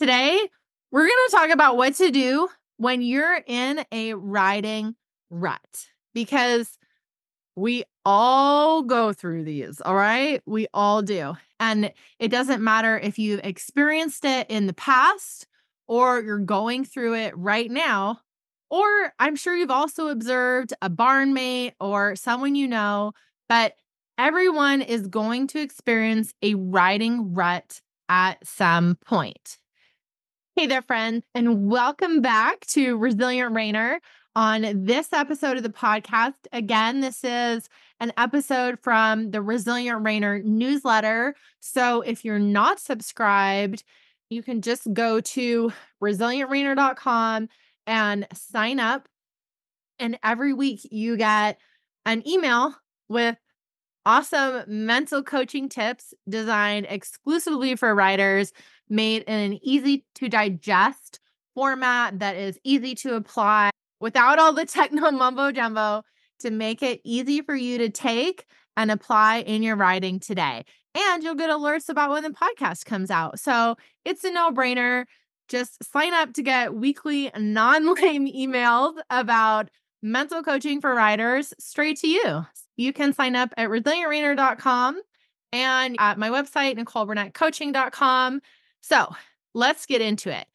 Today, we're going to talk about what to do when you're in a writing rut, because we all go through these, all right? We all do. And it doesn't matter if you've experienced it in the past or you're going through it right now, or I'm sure you've also observed a barnmate or someone you know, but everyone is going to experience a writing rut at some point. Hey there, friends, and welcome back to Resilient Reiner. On this episode of the podcast, again, this is an episode from the Resilient Reiner newsletter. So if you're not subscribed, you can just go to resilientreiner.com and sign up. And every week you get an email with awesome mental coaching tips designed exclusively for writers, made in an easy to digest format that is easy to apply without all the techno mumbo jumbo to make it easy for you to take and apply in your writing today. And you'll get alerts about when the podcast comes out. So it's a no-brainer. Just sign up to get weekly non-lame emails about mental coaching for writers straight to you. You can sign up at resilientreiner.com and at my website, nicoleburnettcoaching.com. So let's get into it.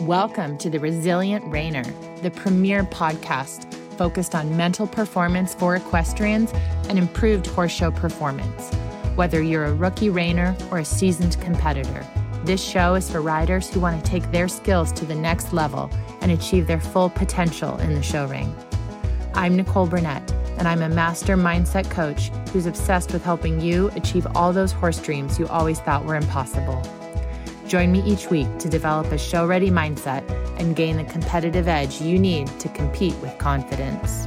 Welcome to the Resilient Reiner, the premier podcast focused on mental performance for equestrians and improved horse show performance. Whether you're a rookie reiner or a seasoned competitor, this show is for riders who want to take their skills to the next level and achieve their full potential in the show ring. I'm Nicole Burnett, and I'm a master mindset coach who's obsessed with helping you achieve all those horse dreams you always thought were impossible. Join me each week to develop a show-ready mindset and gain the competitive edge you need to compete with confidence.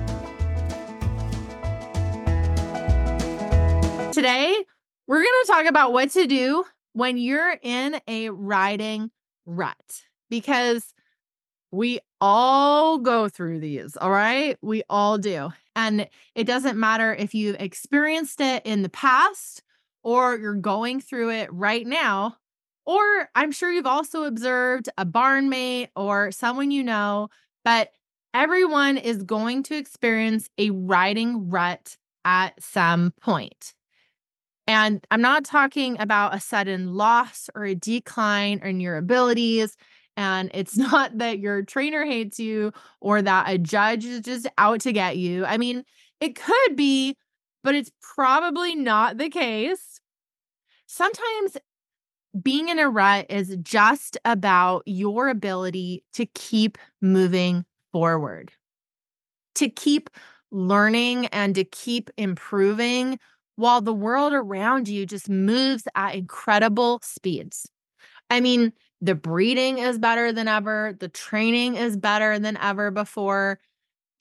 Today, we're going to talk about what to do when you're in a writing rut, because we all go through these, all right? We all do. And it doesn't matter if you've experienced it in the past or you're going through it right now, or I'm sure you've also observed a barnmate or someone you know, but everyone is going to experience a writing rut at some point. And I'm not talking about a sudden loss or a decline in your abilities. And it's not that your trainer hates you or that a judge is just out to get you. I mean, it could be, but it's probably not the case. Sometimes being in a rut is just about your ability to keep moving forward, to keep learning and to keep improving while the world around you just moves at incredible speeds. I mean, the breeding is better than ever. The training is better than ever before.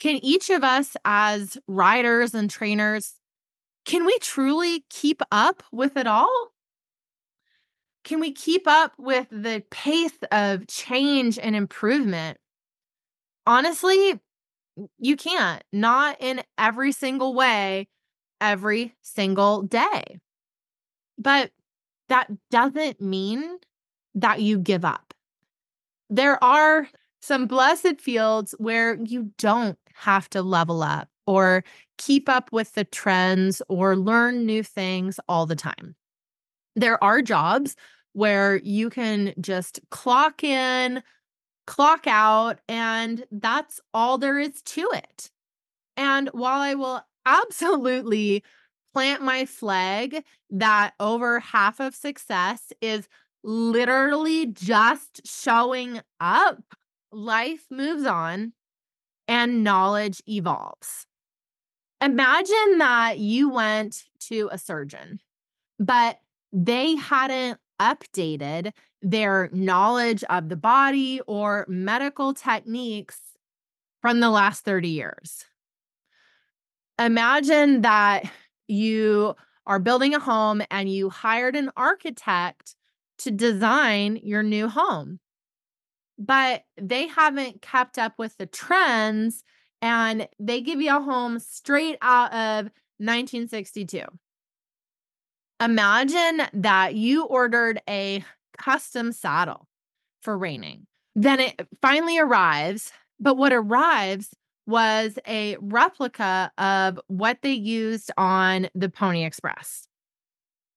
Can each of us as riders and trainers, can we truly keep up with it all? Can we keep up with the pace of change and improvement? Honestly, you can't. Not in every single way, every single day. But that doesn't mean that you give up. There are some blessed fields where you don't have to level up or keep up with the trends or learn new things all the time. There are jobs where you can just clock in, clock out, and that's all there is to it. And while I will absolutely plant my flag that over half of success is literally just showing up, life moves on and knowledge evolves. Imagine that you went to a surgeon, but they hadn't updated their knowledge of the body or medical techniques from the last 30 years. Imagine that you are building a home and you hired an architect to design your new home, but they haven't kept up with the trends and they give you a home straight out of 1962. Imagine that you ordered a custom saddle for reining. Then it finally arrives, but what arrives was a replica of what they used on the Pony Express.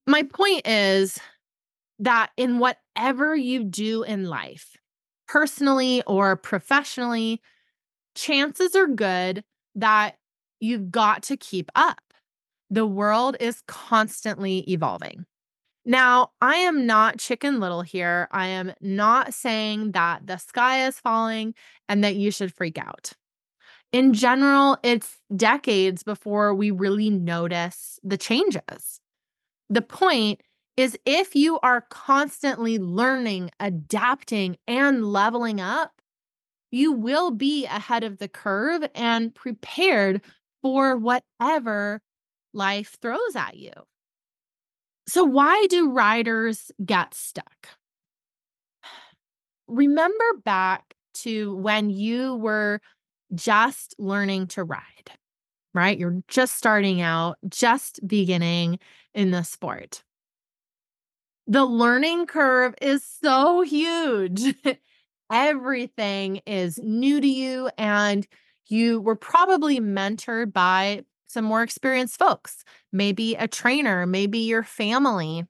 My point is that in whatever you do in life, personally or professionally, chances are good that you've got to keep up. The world is constantly evolving. Now, I am not Chicken Little here. I am not saying that the sky is falling and that you should freak out. In general, it's decades before we really notice the changes. The point is, if you are constantly learning, adapting, and leveling up, you will be ahead of the curve and prepared for whatever life throws at you. So why do riders get stuck? Remember back to when you were just learning to ride, right? You're just starting out, just beginning in the sport. The learning curve is so huge. Everything is new to you, and you were probably mentored by some more experienced folks, maybe a trainer, maybe your family.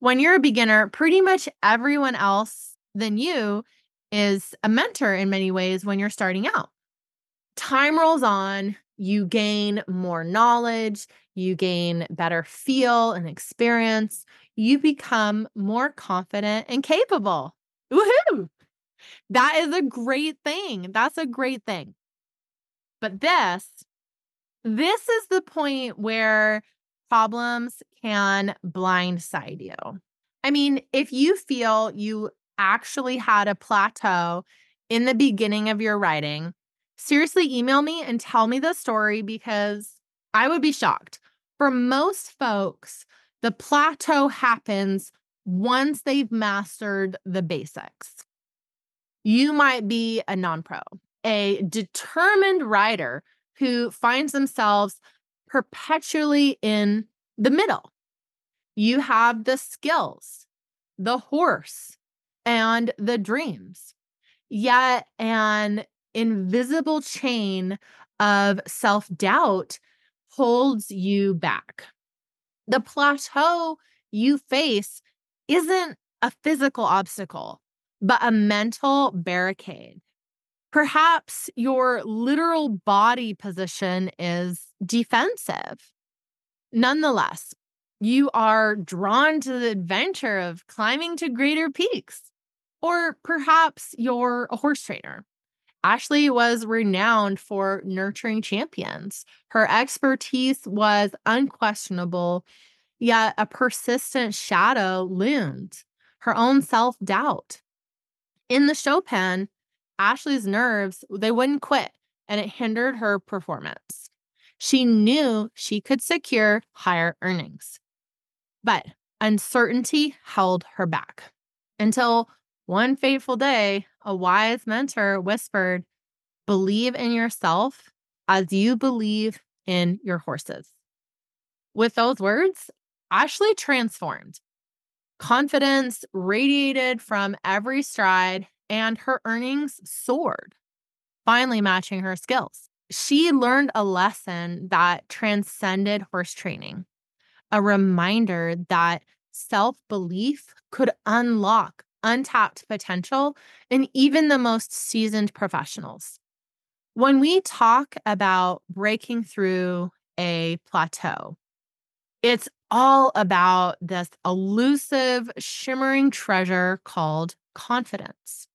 When you're a beginner, pretty much everyone else than you is a mentor in many ways when you're starting out. Time rolls on, you gain more knowledge, you gain better feel and experience, you become more confident and capable. Woohoo! That is a great thing. That's a great thing. But this is the point where problems can blindside you. I mean, if you feel you actually had a plateau in the beginning of your writing, seriously email me and tell me the story, because I would be shocked. For most folks, the plateau happens once they've mastered the basics. You might be a non-pro, a determined writer who finds themselves perpetually in the middle. You have the skills, the horse, and the dreams, yet an invisible chain of self-doubt holds you back. The plateau you face isn't a physical obstacle, but a mental barricade. Perhaps your literal body position is defensive. Nonetheless, you are drawn to the adventure of climbing to greater peaks. Or perhaps you're a horse trainer. Ashley was renowned for nurturing champions. Her expertise was unquestionable, yet a persistent shadow loomed, her own self-doubt. In the show pen, Ashley's nerves, they wouldn't quit, and it hindered her performance. She knew she could secure higher earnings, but uncertainty held her back until one fateful day, a wise mentor whispered, "Believe in yourself as you believe in your horses." With those words, Ashley transformed. Confidence radiated from every stride, and her earnings soared, finally matching her skills. She learned a lesson that transcended horse training, a reminder that self-belief could unlock untapped potential in even the most seasoned professionals. When we talk about breaking through a plateau, it's all about this elusive, shimmering treasure called confidence.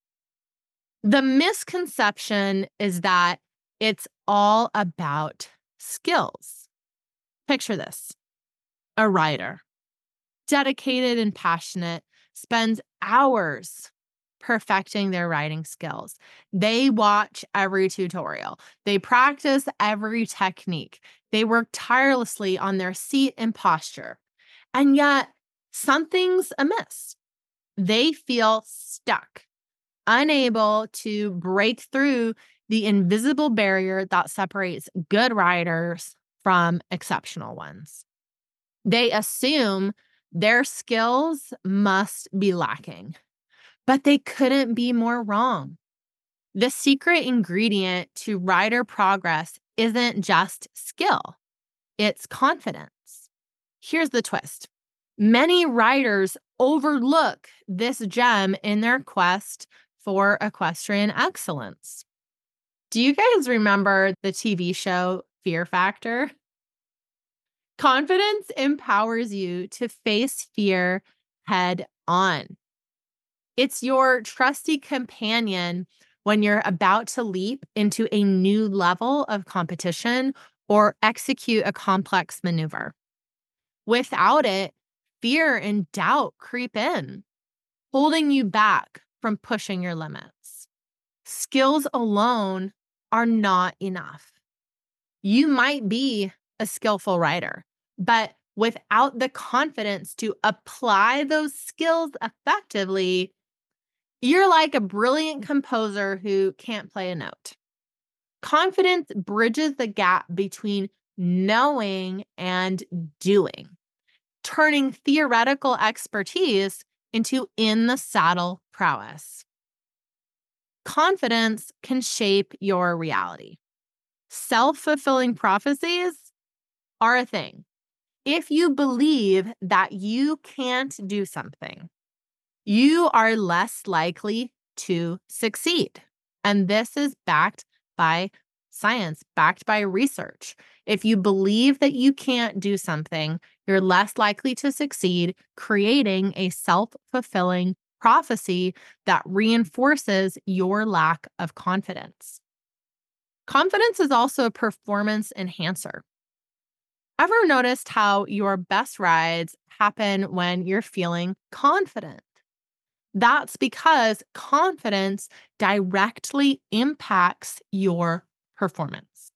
The misconception is that it's all about skills. Picture this. A writer, dedicated and passionate, spends hours perfecting their writing skills. They watch every tutorial. They practice every technique. They work tirelessly on their seat and posture. And yet, something's amiss. They feel stuck, unable to break through the invisible barrier that separates good riders from exceptional ones. They assume their skills must be lacking, but they couldn't be more wrong. The secret ingredient to Reiner progress isn't just skill, it's confidence. Here's the twist. Many Reiners overlook this gem in their quest for equestrian excellence. Do you guys remember the TV show Fear Factor? Confidence empowers you to face fear head on. It's your trusty companion when you're about to leap into a new level of competition or execute a complex maneuver. Without it, fear and doubt creep in, holding you back from pushing your limits. Skills alone are not enough. You might be a skillful rider, but without the confidence to apply those skills effectively, you're like a brilliant composer who can't play a note. Confidence bridges the gap between knowing and doing, turning theoretical expertise into in-the-saddle prowess. Confidence can shape your reality. Self-fulfilling prophecies are a thing. If you believe that you can't do something, you are less likely to succeed. And this is backed by science, backed by research. If you believe that you can't do something, you're less likely to succeed, creating a self-fulfilling prophecy that reinforces your lack of confidence. Confidence is also a performance enhancer. Ever noticed how your best rides happen when you're feeling confident? That's because confidence directly impacts your performance.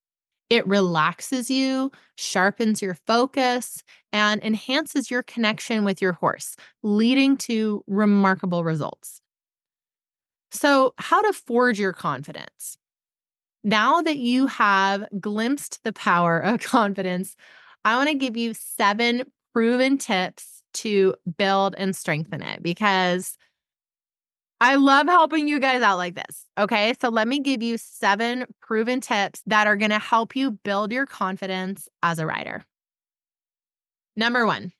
It relaxes you, sharpens your focus, and enhances your connection with your horse, leading to remarkable results. So, how to forge your confidence? Now that you have glimpsed the power of confidence, I want to give you 7 proven tips to build and strengthen it because I love helping you guys out like this. Okay, so let me give you 7 proven tips that are going to help you build your confidence as a rider. Number 1,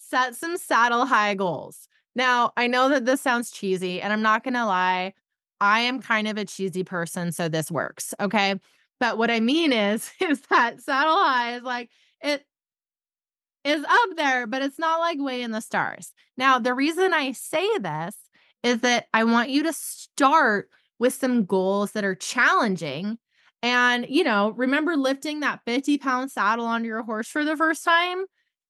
set some saddle high goals. Now, I know that this sounds cheesy, and I'm not going to lie. I am kind of a cheesy person, so this works, okay? But what I mean is that saddle high is like, it is up there, but it's not like way in the stars. Now, the reason I say this is that I want you to start with some goals that are challenging. And, you know, remember lifting that 50-pound saddle onto your horse for the first time?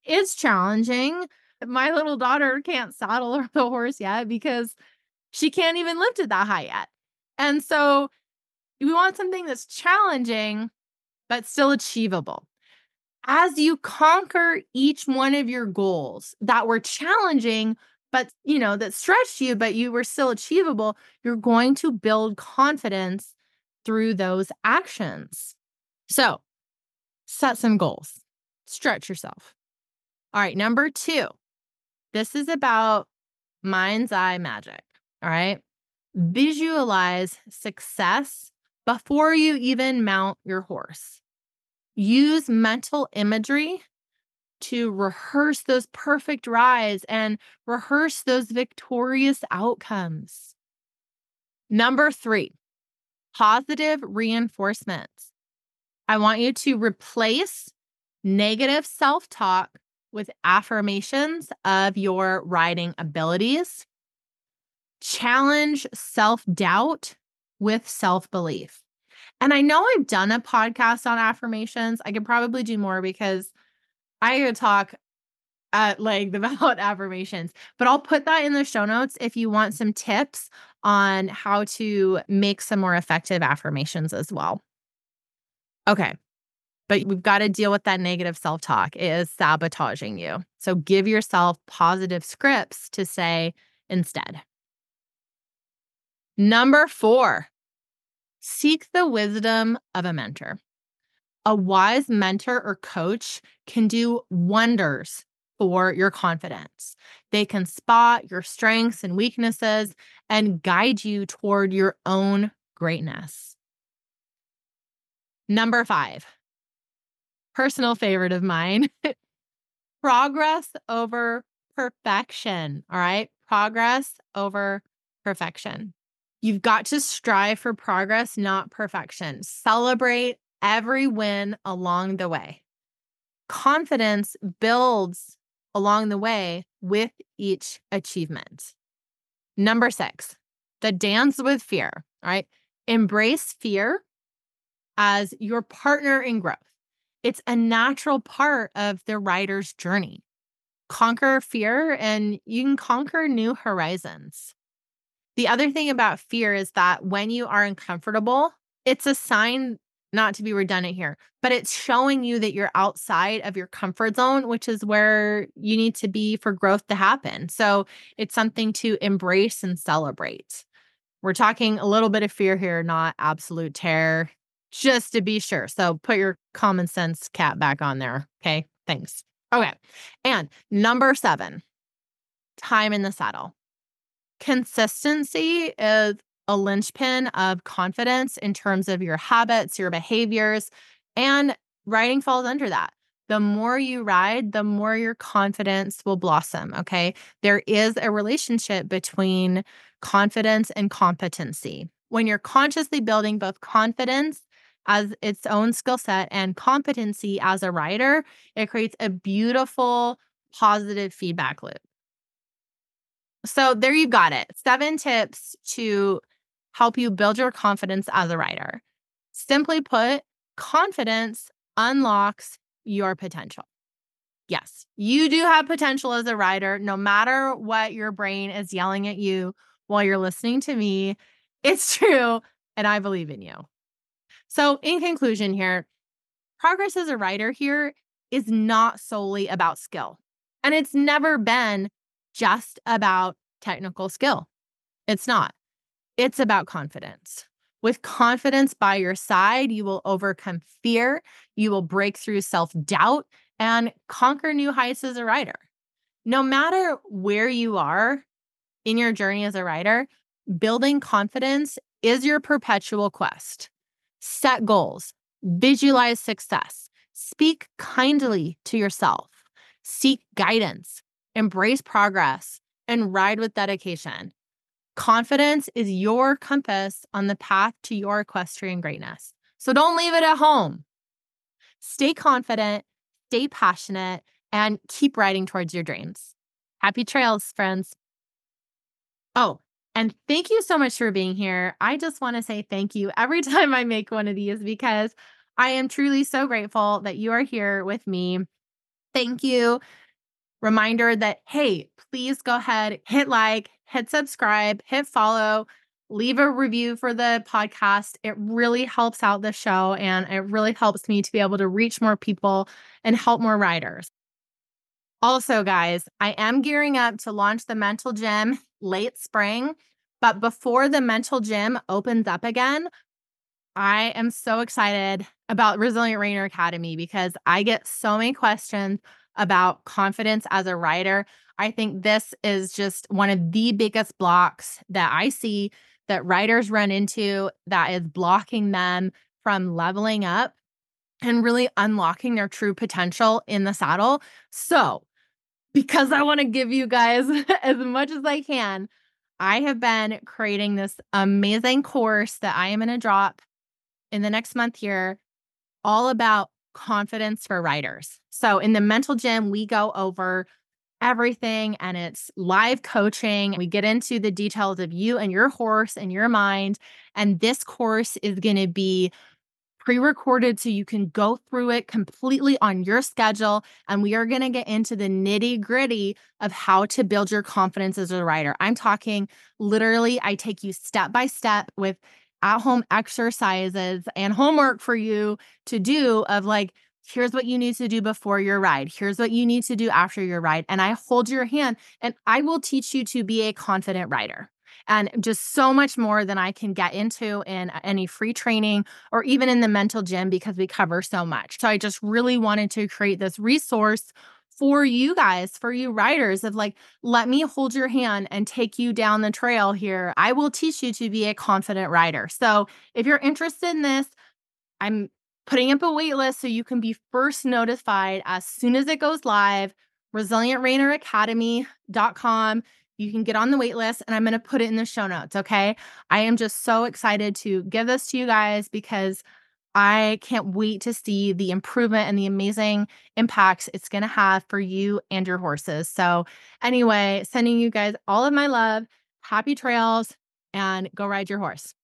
It's challenging. My little daughter can't saddle the horse yet because she can't even lift it that high yet. And so we want something that's challenging, but still achievable. As you conquer each one of your goals that were challenging, but, you know, that stretched you, but you were still achievable, you're going to build confidence through those actions. So set some goals, stretch yourself. All right, number 2, this is about mind's eye magic. All right, visualize success before you even mount your horse. Use mental imagery to rehearse those perfect rides and rehearse those victorious outcomes. Number 3, positive reinforcements. I want you to replace negative self-talk with affirmations of your riding abilities. Challenge self-doubt with self-belief. And I know I've done a podcast on affirmations. I could probably do more because I could talk at length about affirmations, but I'll put that in the show notes if you want some tips on how to make some more effective affirmations as well. Okay, but we've got to deal with that negative self-talk. It is sabotaging you. So give yourself positive scripts to say instead. Number 4. Seek the wisdom of a mentor. A wise mentor or coach can do wonders for your confidence. They can spot your strengths and weaknesses and guide you toward your own greatness. Number 5, personal favorite of mine, progress over perfection. All right, progress over perfection. You've got to strive for progress, not perfection. Celebrate every win along the way. Confidence builds along the way with each achievement. Number 6, the dance with fear, all right? Embrace fear as your partner in growth. It's a natural part of the rider's journey. Conquer fear and you can conquer new horizons. The other thing about fear is that when you are uncomfortable, it's a sign, not to be redundant here, but it's showing you that you're outside of your comfort zone, which is where you need to be for growth to happen. So it's something to embrace and celebrate. We're talking a little bit of fear here, not absolute terror, just to be sure. So put your common sense cap back on there. Okay, thanks. Okay, and number 7, time in the saddle. Consistency is a linchpin of confidence in terms of your habits, your behaviors, and riding falls under that. The more you ride, the more your confidence will blossom, okay? There is a relationship between confidence and competency. When you're consciously building both confidence as its own skill set and competency as a rider, it creates a beautiful, positive feedback loop. So there you've got it. 7 tips to help you build your confidence as a rider. Simply put, confidence unlocks your potential. Yes, you do have potential as a rider, no matter what your brain is yelling at you while you're listening to me. It's true, and I believe in you. So in conclusion here, progress as a rider here is not solely about skill, and it's never been just about technical skill. It's not. It's about confidence. With confidence by your side, you will overcome fear, you will break through self-doubt, and conquer new heights as a rider. No matter where you are in your journey as a rider, building confidence is your perpetual quest. Set goals, visualize success, speak kindly to yourself, seek guidance, embrace progress, and ride with dedication. Confidence is your compass on the path to your equestrian greatness. So don't leave it at home. Stay confident, stay passionate, and keep riding towards your dreams. Happy trails, friends. Oh, and thank you so much for being here. I just want to say thank you every time I make one of these because I am truly so grateful that you are here with me. Thank you. Reminder that, hey, please go ahead, hit like, hit subscribe, hit follow, leave a review for the podcast. It really helps out the show and it really helps me to be able to reach more people and help more riders. Also, guys, I am gearing up to launch the Mental Gym late spring, but before the Mental Gym opens up again, I am so excited about Resilient Reiner Academy because I get so many questions about confidence as a rider. I think this is just one of the biggest blocks that I see that riders run into that is blocking them from leveling up and really unlocking their true potential in the saddle. So, because I want to give you guys as much as I can, I have been creating this amazing course that I am going to drop in the next month here, all about confidence for riders. So in the Mental Gym, we go over everything and it's live coaching. We get into the details of you and your horse and your mind. And this course is going to be pre-recorded so you can go through it completely on your schedule. And we are going to get into the nitty-gritty of how to build your confidence as a rider. I'm talking literally, I take you step by step with at-home exercises and homework for you to do of like, here's what you need to do before your ride. Here's what you need to do after your ride. And I hold your hand and I will teach you to be a confident rider. and just so much more than I can get into in any free training or even in the mental gym, because we cover so much. So I just really wanted to create this resource for you guys, for you writers, of like, let me hold your hand and take you down the trail here. I will teach you to be a confident writer. So if you're interested in this, I'm putting up a wait list so you can be first notified as soon as it goes live. ResilientReinerAcademy.com. You can get on the wait list, and I'm going to put it in the show notes, okay? I am just so excited to give this to you guys because I can't wait to see the improvement and the amazing impacts it's going to have for you and your horses. So anyway, sending you guys all of my love, happy trails, and go ride your horse.